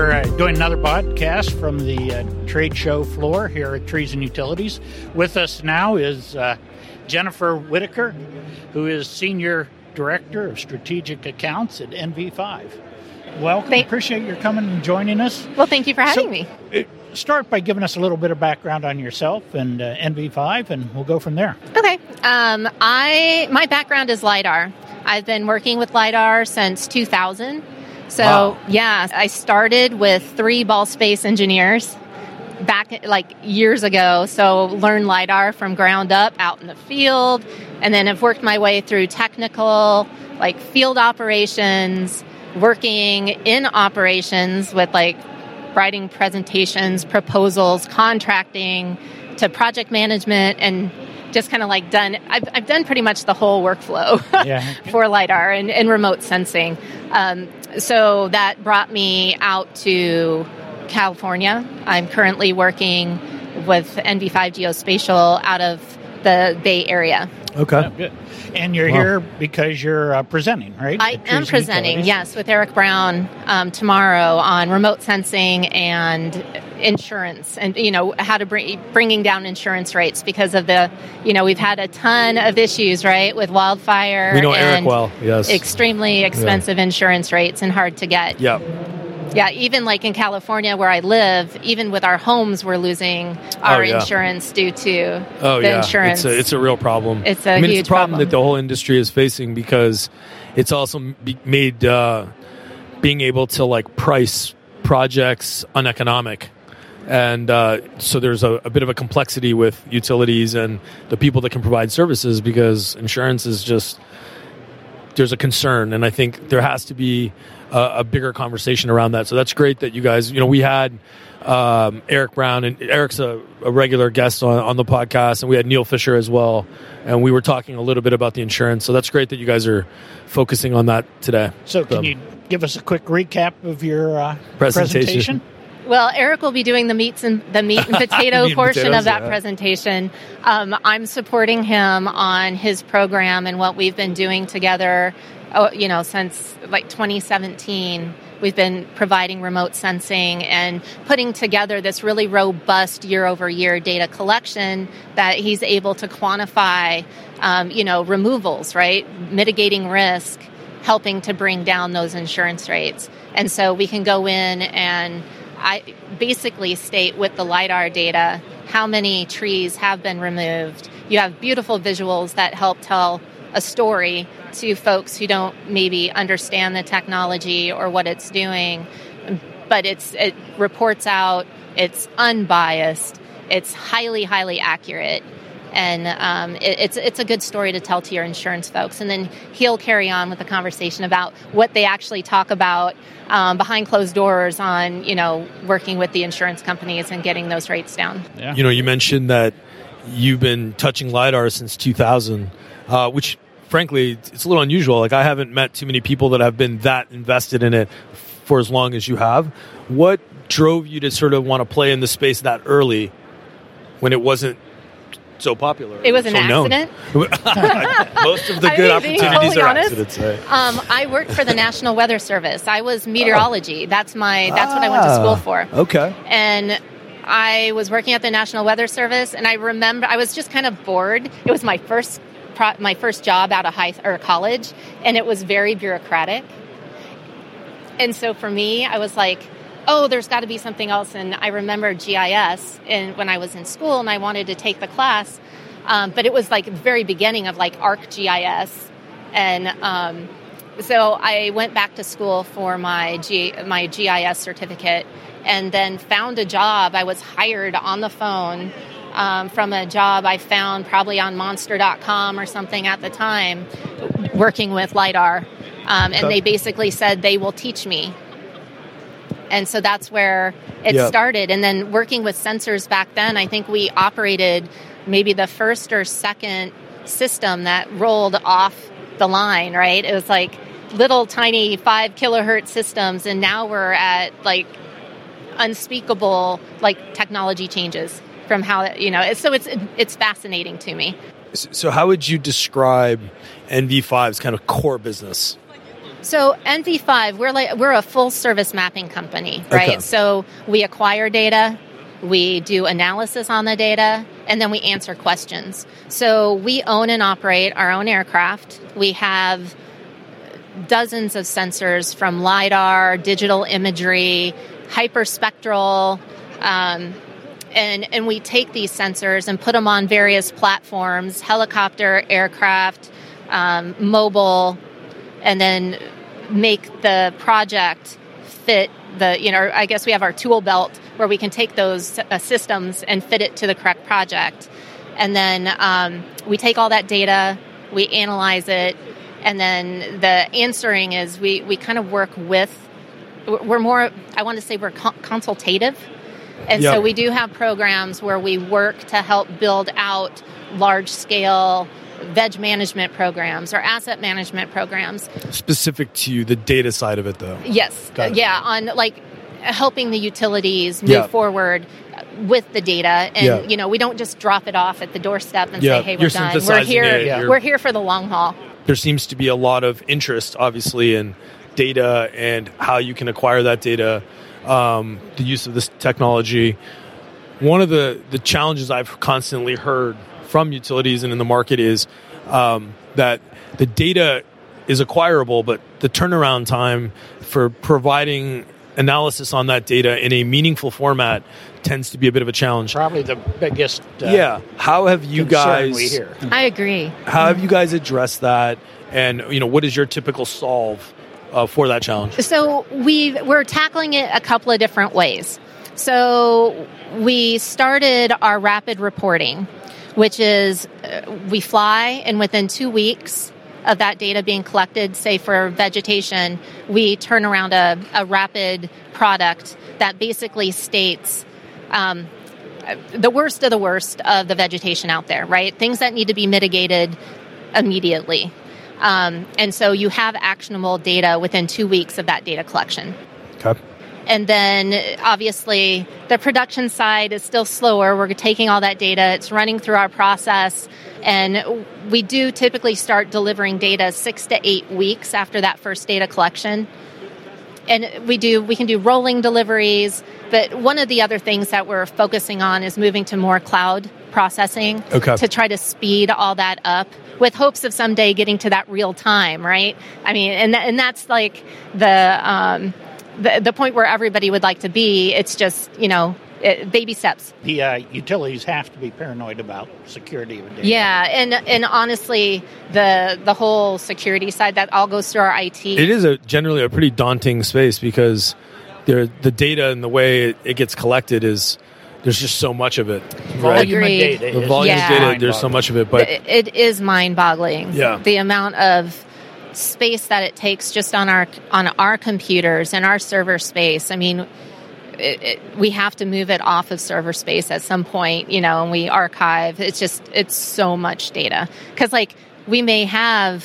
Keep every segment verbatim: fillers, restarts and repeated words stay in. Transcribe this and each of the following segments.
We're uh, doing another podcast from the uh, trade show floor here at Trees and Utilities. With us now is uh, Jennifer Whitacre, who is Senior Director of Strategic Accounts at N V five. Welcome. Thank- Appreciate your coming and joining us. Well, thank you for having so, me. It- Start by giving us a little bit of background on yourself and uh, N V five, and we'll go from there. Okay. Um, I my background is LIDAR. I've been working with LIDAR since two thousand. So, wow. yeah, I started with three ball space engineers back like years ago. So learned LIDAR from ground up out in the field, and then have worked my way through technical, like field operations, working in operations with like writing presentations, proposals, contracting, to project management, and just kind of like done, I've, I've done pretty much the whole workflow yeah. for LIDAR and, and remote sensing. Um, so that brought me out to California. I'm currently working with N V five Geospatial out of the Bay Area. Okay. Yeah, and you're wow. here because you're uh, presenting, right? I am presenting, yes, with Eric Brown um, tomorrow on remote sensing and insurance, and you know how to bring bringing down insurance rates because of the, you know, we've had a ton of issues, right, with wildfire. We know and Eric well. Yes. Extremely expensive yeah. insurance rates and hard to get. Yeah. Yeah, even like in California where I live, even with our homes, we're losing our oh, yeah. insurance due to oh, the yeah. insurance. It's a, it's a real problem. It's a I mean, huge it's a problem, problem that the whole industry is facing because it's also made uh, being able to like price projects uneconomic. And uh, so there's a, a bit of a complexity with utilities and the people that can provide services because insurance is just, there's a concern. And I think there has to be a bigger conversation around that. So that's great that you guys, you know, we had um, Eric Brown, and Eric's a, a regular guest on, on the podcast, and we had Neil Fisher as well, and we were talking a little bit about the insurance. So that's great that you guys are focusing on that today. So can so. you give us a quick recap of your uh, presentation? presentation? Well, Eric will be doing the meats and the meat and potato meat portion and potatoes, of that yeah. presentation. Um, I'm supporting him on his program and what we've been doing together. Oh, you know, since like twenty seventeen, we've been providing remote sensing and putting together this really robust year-over-year data collection that he's able to quantify, um, you know, removals, right? Mitigating risk, helping to bring down those insurance rates. And so we can go in and I basically state with the LIDAR data how many trees have been removed. You have beautiful visuals that help tell a story to folks who don't maybe understand the technology or what it's doing, but it's it reports out, it's unbiased, it's highly, highly accurate, and um, it, it's it's a good story to tell to your insurance folks. And then he'll carry on with the conversation about what they actually talk about um, behind closed doors on, you know, working with the insurance companies and getting those rates down. Yeah. You know, you mentioned that you've been touching LiDAR since two thousand. Uh, which, frankly, it's a little unusual. Like, I haven't met too many people that have been that invested in it for as long as you have. What drove you to sort of want to play in the space that early when it wasn't so popular? It was an so accident. Most of the good I mean, opportunities are honest, accidents. Right? Um, I worked for the National Weather Service. I was meteorology. Oh. That's my. That's ah, what I went to school for. Okay. And I was working at the National Weather Service, and I remember I was just kind of bored. It was my first. my first job out of high or college, and it was very bureaucratic. And so for me, I was like, oh, there's got to be something else. And I remember G I S in, when I was in school, and I wanted to take the class. Um, but it was like the very beginning of like ArcGIS. And um, so I went back to school for my G, my G I S certificate and then found a job. I was hired on the phone Um, from a job I found probably on monster dot com or something at the time, working with LiDAR. Um, and they basically said, they will teach me. And so that's where it yeah. started. And then working with sensors back then, I think we operated maybe the first or second system that rolled off the line, right? It was like little tiny five kilohertz systems. And now we're at like unspeakable, like technology changes. From how, you know, so it's it's fascinating to me. So how would you describe N V five's kind of core business? So N V five, we're like we're a full service mapping company, right? Okay. So we acquire data, we do analysis on the data, and then we answer questions. So we own and operate our own aircraft. We have dozens of sensors from LIDAR, digital imagery, hyperspectral, um, and, and we take these sensors and put them on various platforms, helicopter, aircraft, um, mobile, and then make the project fit the, you know, I guess we have our tool belt where we can take those uh, systems and fit it to the correct project. And then um, we take all that data, we analyze it, and then the answering is we, we kind of work with, we're more, I want to say we're co- consultative. And yep. So we do have programs where we work to help build out large-scale veg management programs or asset management programs. Specific to the data side of it, though. Yes. Yeah, on like helping the utilities move yeah. forward with the data. And, yeah. you know, we don't just drop it off at the doorstep and yeah. say, hey, we're You're done. We're here. It, yeah. We're here for the long haul. There seems to be a lot of interest, obviously, in data and how you can acquire that data, um, the use of this technology. One of the, the challenges I've constantly heard from utilities and in the market is um, that the data is acquirable, but the turnaround time for providing analysis on that data in a meaningful format tends to be a bit of a challenge. Probably the biggest. Uh, yeah. How have you guys? We hear. I agree. How have you guys addressed that? And you know, what is your typical solve uh, for that challenge? So we we're tackling it a couple of different ways. So we started our rapid reporting, which is uh, we fly, and within two weeks of that data being collected, say for vegetation, we turn around a, a rapid product that basically states um, the worst of the worst of the vegetation out there, right? Things that need to be mitigated immediately. Um, and so you have actionable data within two weeks of that data collection. Okay. And then, obviously, the production side is still slower. We're taking all that data. It's running through our process. And we do typically start delivering data six to eight weeks after that first data collection. And we do we can do rolling deliveries. But one of the other things that we're focusing on is moving to more cloud processing okay. to try to speed all that up with hopes of someday getting to that real time, right? I mean, and, th- and that's like the... Um, The, the point where everybody would like to be. It's just, you know, it, baby steps. The uh, utilities have to be paranoid about security of data. Yeah, and and honestly, the the whole security side, that all goes through our I T. It is a generally a pretty daunting space because there, the data and the way it, it gets collected is, there's just so much of it. Right? Volume of data. The volume yeah. of data, there's so much of it. But It, it is mind-boggling. Yeah. The amount of space that it takes just on our on our computers and our server space. I mean, it, it, we have to move it off of server space at some point, you know, and we archive. It's just, it's so much data. Because, like, we may have,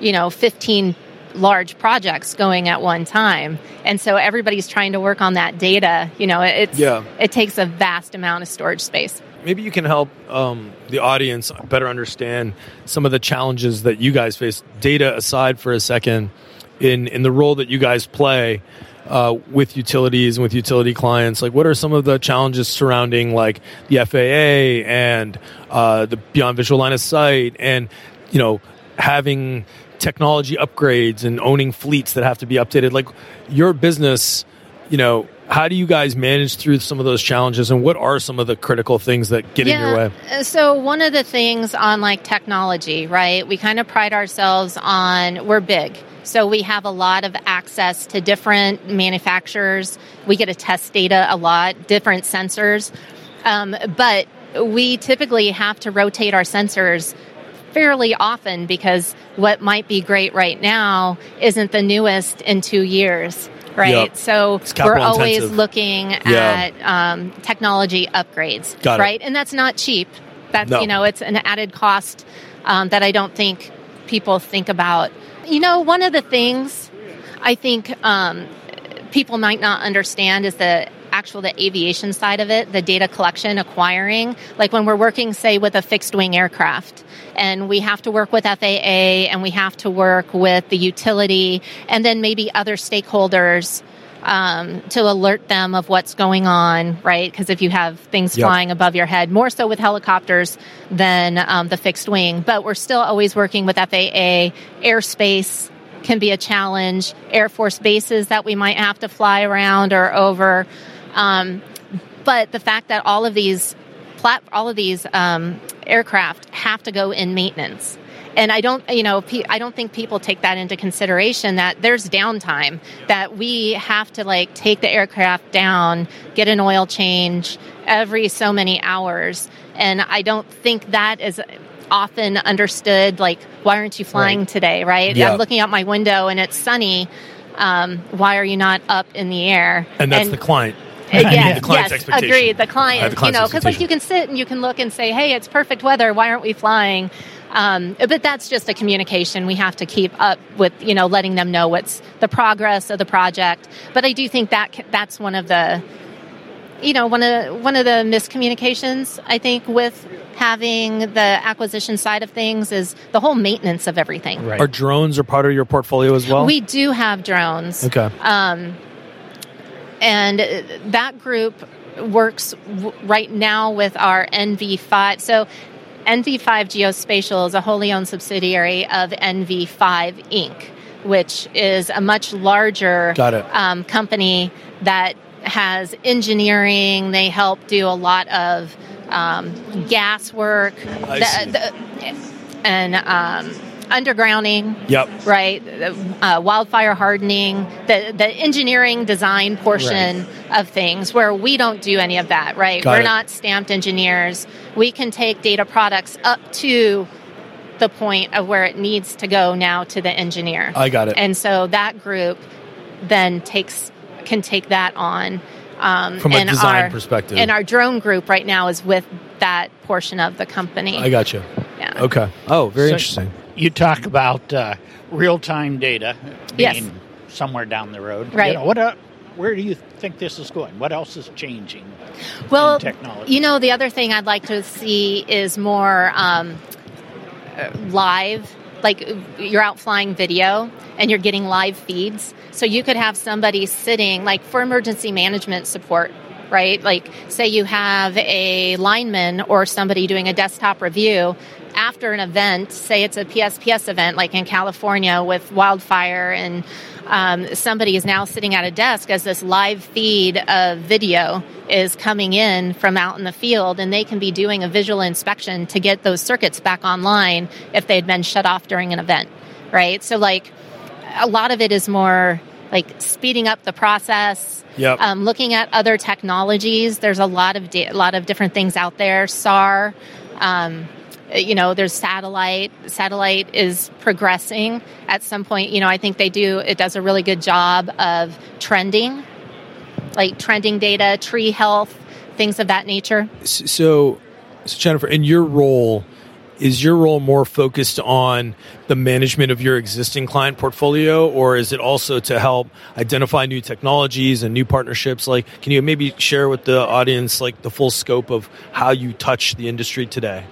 you know, fifteen large projects going at one time. And so everybody's trying to work on that data. You know, it's yeah. it takes a vast amount of storage space. Maybe you can help um, the audience better understand some of the challenges that you guys face, data aside for a second, in, in the role that you guys play uh, with utilities and with utility clients. Like, what are some of the challenges surrounding, like, the F A A and uh, the beyond visual line of sight and, you know, having technology upgrades and owning fleets that have to be updated? Like, your business, you know, how do you guys manage through some of those challenges, and what are some of the critical things that get yeah. in your way? So one of the things on, like, technology, right, we kind of pride ourselves on, we're big. So we have a lot of access to different manufacturers. We get to test data a lot, different sensors. Um, but we typically have to rotate our sensors fairly often because what might be great right now isn't the newest in two years. Right, yep. So we're always intensive. looking yeah. at um, technology upgrades, Got right? It. And that's not cheap. That's no. you know, it's an added cost um, that I don't think people think about. You know, one of the things I think um, people might not understand is the actual the aviation side of it, the data collection, acquiring, like when we're working, say, with a fixed-wing aircraft, and we have to work with F A A, and we have to work with the utility, and then maybe other stakeholders um, to alert them of what's going on, right? Because if you have things yep. flying above your head, more so with helicopters than um, the fixed wing, but we're still always working with F A A, airspace, can be a challenge, Air Force bases that we might have to fly around or over. Um, but the fact that all of these plat- all of these um, aircraft have to go in maintenance. And I don't, you know, pe- I don't think people take that into consideration, that there's downtime, that we have to, like, take the aircraft down, get an oil change every so many hours. And I don't think that is often understood, like, why aren't you flying right. today, right? Yeah. I'm looking out my window and it's sunny. Um, why are you not up in the air? And that's and, the client. Yeah, I mean, the client's yes, expectation. Agreed, the client. Uh, the client's you know, because, like, you can sit and you can look and say, hey, it's perfect weather. Why aren't we flying? Um, but that's just a communication. We have to keep up with, you know, letting them know what's the progress of the project. But I do think that that's one of the, you know, one of one of the miscommunications, I think, with having the acquisition side of things is the whole maintenance of everything. Right. Are drones are part of your portfolio as well? We do have drones. Okay. Um, and that group works w- right now with our N V five. So N V five Geospatial is a wholly owned subsidiary of N V five Incorporated, which is a much larger Got it. Um, company that has engineering. They help do a lot of um, gas work, the, the, and um, undergrounding, yep. right? Uh, wildfire hardening, the the engineering design portion right. of things, where we don't do any of that, right? Got We're it. Not stamped engineers. We can take data products up to the point of where it needs to go now to the engineer. I got it. And so that group then takes can take that on. Um, From a design our, perspective. And our drone group right now is with that portion of the company. I got you. Yeah. Okay. Oh, very so interesting. You talk about uh, real-time data being yes. somewhere down the road. Right. You know, what, uh, where do you think this is going? What else is changing well, in technology? You know, the other thing I'd like to see is more um, live. Like, you're out flying video and you're getting live feeds. So you could have somebody sitting, like, for emergency management support, right? Like, say you have a lineman or somebody doing a desktop review after an event, say it's a P S P S event, like in California with wildfire, and um, somebody is now sitting at a desk as this live feed of video is coming in from out in the field, and they can be doing a visual inspection to get those circuits back online if they had been shut off during an event, right? So, like, a lot of it is more like speeding up the process, yep. um, looking at other technologies. There's a lot of da- a lot of different things out there. S A R, um, you know, there's satellite. Satellite is progressing. At some point, you know, I think they do. It does a really good job of trending. Like trending data, tree health, things of that nature. So, so, Jennifer, in your role, is your role more focused on the management of your existing client portfolio, or is it also to help identify new technologies and new partnerships? Like, can you maybe share with the audience, like, the full scope of how you touch the industry today?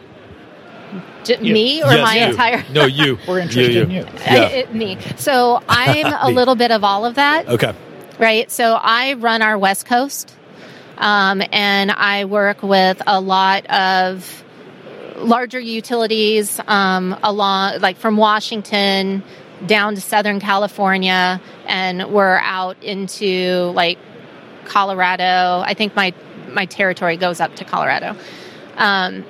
J- me or yes, my you. Entire... No, you. We're interested you, you. in you. Yeah. I, it, me. So I'm a little bit of all of that. Okay. Right, so I run our West Coast, um, and I work with a lot of larger utilities um, along, like from Washington down to Southern California, and we're out into like Colorado. I think my my territory goes up to Colorado, um,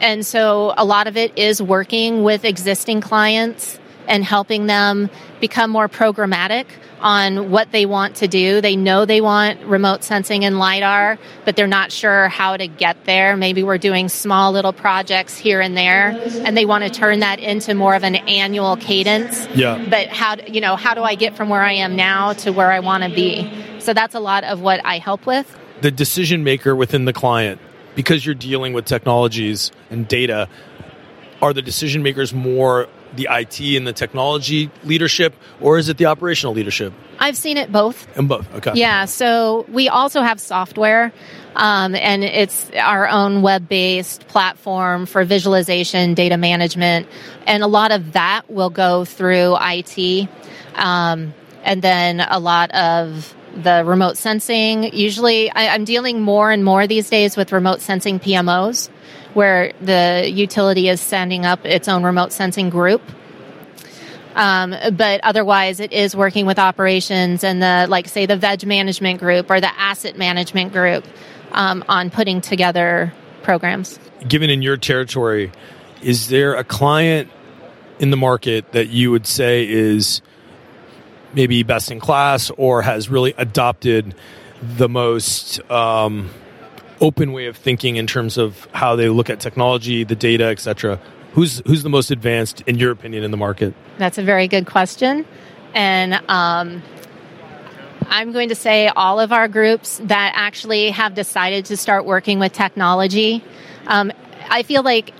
and so a lot of it is working with existing clients and helping them become more programmatic on what they want to do. They know they want remote sensing and LIDAR, but they're not sure how to get there. Maybe we're doing small little projects here and there, and they want to turn that into more of an annual cadence. Yeah. But how, you know, how do I get from where I am now to where I want to be? So that's a lot of what I help with. The decision maker within the client, because you're dealing with technologies and data, are the decision makers more the I T and the technology leadership, or is it the operational leadership? I've seen it both. And both, okay. Yeah, so we also have software, um, and it's our own web-based platform for visualization, data management, and a lot of that will go through I T, um, and then a lot of the remote sensing. Usually, I, I'm dealing more and more these days with remote sensing P M Os, where the utility is sending up its own remote sensing group. Um, but otherwise, it is working with operations and the, like, say, the veg management group or the asset management group um, on putting together programs. Given in your territory, is there a client in the market that you would say is maybe best in class or has really adopted the most um, open way of thinking in terms of how they look at technology, the data, et cetera? Who's who's the most advanced, in your opinion, in the market? That's a very good question. And um, I'm going to say all of our groups that actually have decided to start working with technology. Um, I feel like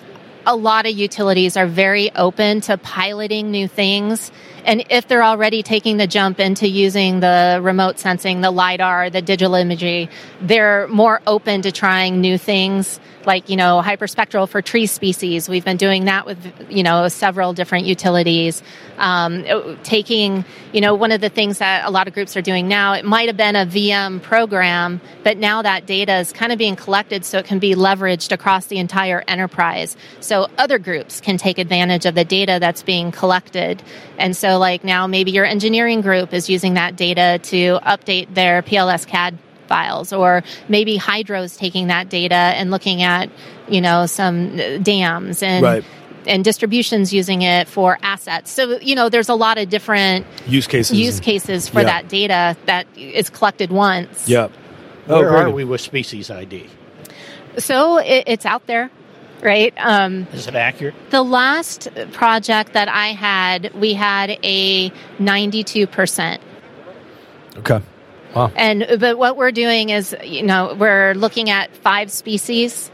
a lot of utilities are very open to piloting new things. And if they're already taking the jump into using the remote sensing, the LIDAR, the digital imagery, they're more open to trying new things. Like, you know, hyperspectral for tree species. We've been doing that with, you know, several different utilities. Um, taking, you know, one of the things that a lot of groups are doing now, it might have been a V M program, but now that data is kind of being collected so it can be leveraged across the entire enterprise. So other groups can take advantage of the data that's being collected. And so, like, now maybe your engineering group is using that data to update their P L S C A D files, or maybe Hydro's taking that data and looking at, you know, some dams and right. and distributions using it for assets. So, you know, there's a lot of different use cases use cases for yeah. that data that is collected once. Yeah. Oh, Where great. are we with species I D? So it, it's out there, right? Um, is it accurate? The last project that I had, we had a ninety-two percent. Okay. Wow. And but what we're doing is, you know, we're looking at five species.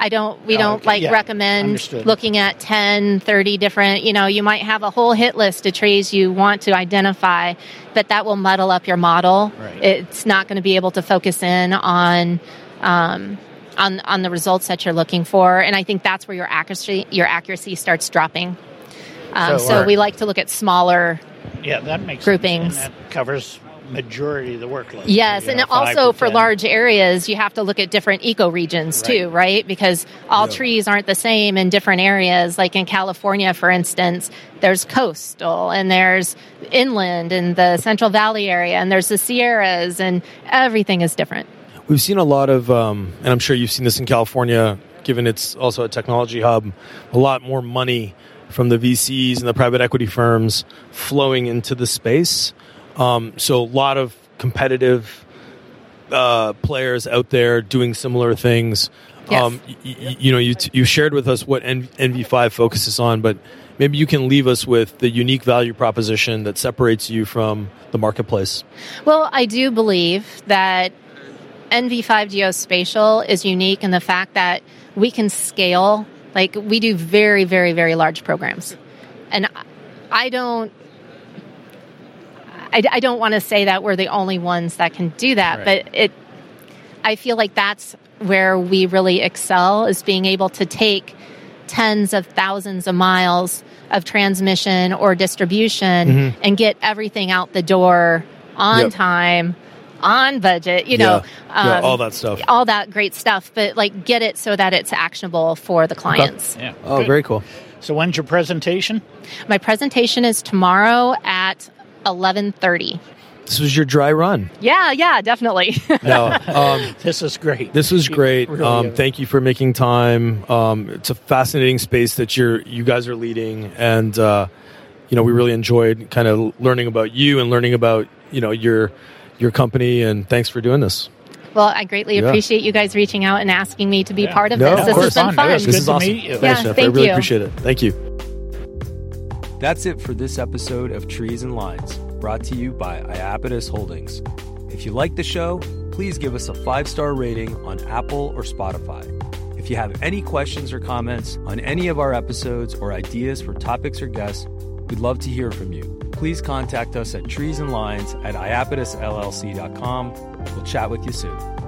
I don't we oh, don't okay. like yeah. recommend Understood. looking at ten, thirty different, you know, you might have a whole hit list of trees you want to identify, but that will muddle up your model. Right. It's not going to be able to focus in on um, on on the results that you're looking for, and I think that's where your accuracy your accuracy starts dropping. Um, so so our, we like to look at smaller yeah, that makes groupings. Sense. And that covers majority of the workload. Yes, and know, also for ten. Large areas, you have to look at different ecoregions right. too, right? Because all yeah. trees aren't the same in different areas. Like in California, for instance, there's coastal and there's inland and the Central Valley area and there's the Sierras and everything is different. We've seen a lot of, um, and I'm sure you've seen this in California, given it's also a technology hub, a lot more money from the V Cs and the private equity firms flowing into the space. Um, so a lot of competitive uh, players out there doing similar things. Yes. Um, y- y- you know, you t- you shared with us what N- N V five focuses on, but maybe you can leave us with the unique value proposition that separates you from the marketplace. Well, I do believe that N V five Geospatial is unique in the fact that we can scale. Like, we do very, very, very large programs. And I don't... I don't want to say that we're the only ones that can do that, right. but it. I feel like that's where we really excel, is being able to take tens of thousands of miles of transmission or distribution mm-hmm. and get everything out the door on yep. time, on budget, you know. Yeah. Um, yeah, all that stuff. All that great stuff, but like get it so that it's actionable for the clients. Okay. Yeah. Oh, Good. Very cool. So when's your presentation? My presentation is tomorrow at eleven thirty. This was your dry run. Yeah, yeah, definitely. no, um, this is great. This was great. Really um, thank you for making time. Um, it's a fascinating space that you're, you guys are leading, and uh, you know, we really enjoyed kind of learning about you and learning about, you know, your your company. And thanks for doing this. Well, I greatly yeah. appreciate you guys reaching out and asking me to be yeah. part of no, this. Of this has been fun. This Good is to awesome. Meet you. Thanks, yeah, Jeff. Thank I really you. Appreciate it. Thank you. That's it for this episode of Trees and Lines, brought to you by Iapetus Holdings. If you like the show, please give us a five-star rating on Apple or Spotify. If you have any questions or comments on any of our episodes or ideas for topics or guests, we'd love to hear from you. Please contact us at trees and lines at iapetus l l c dot com. We'll chat with you soon.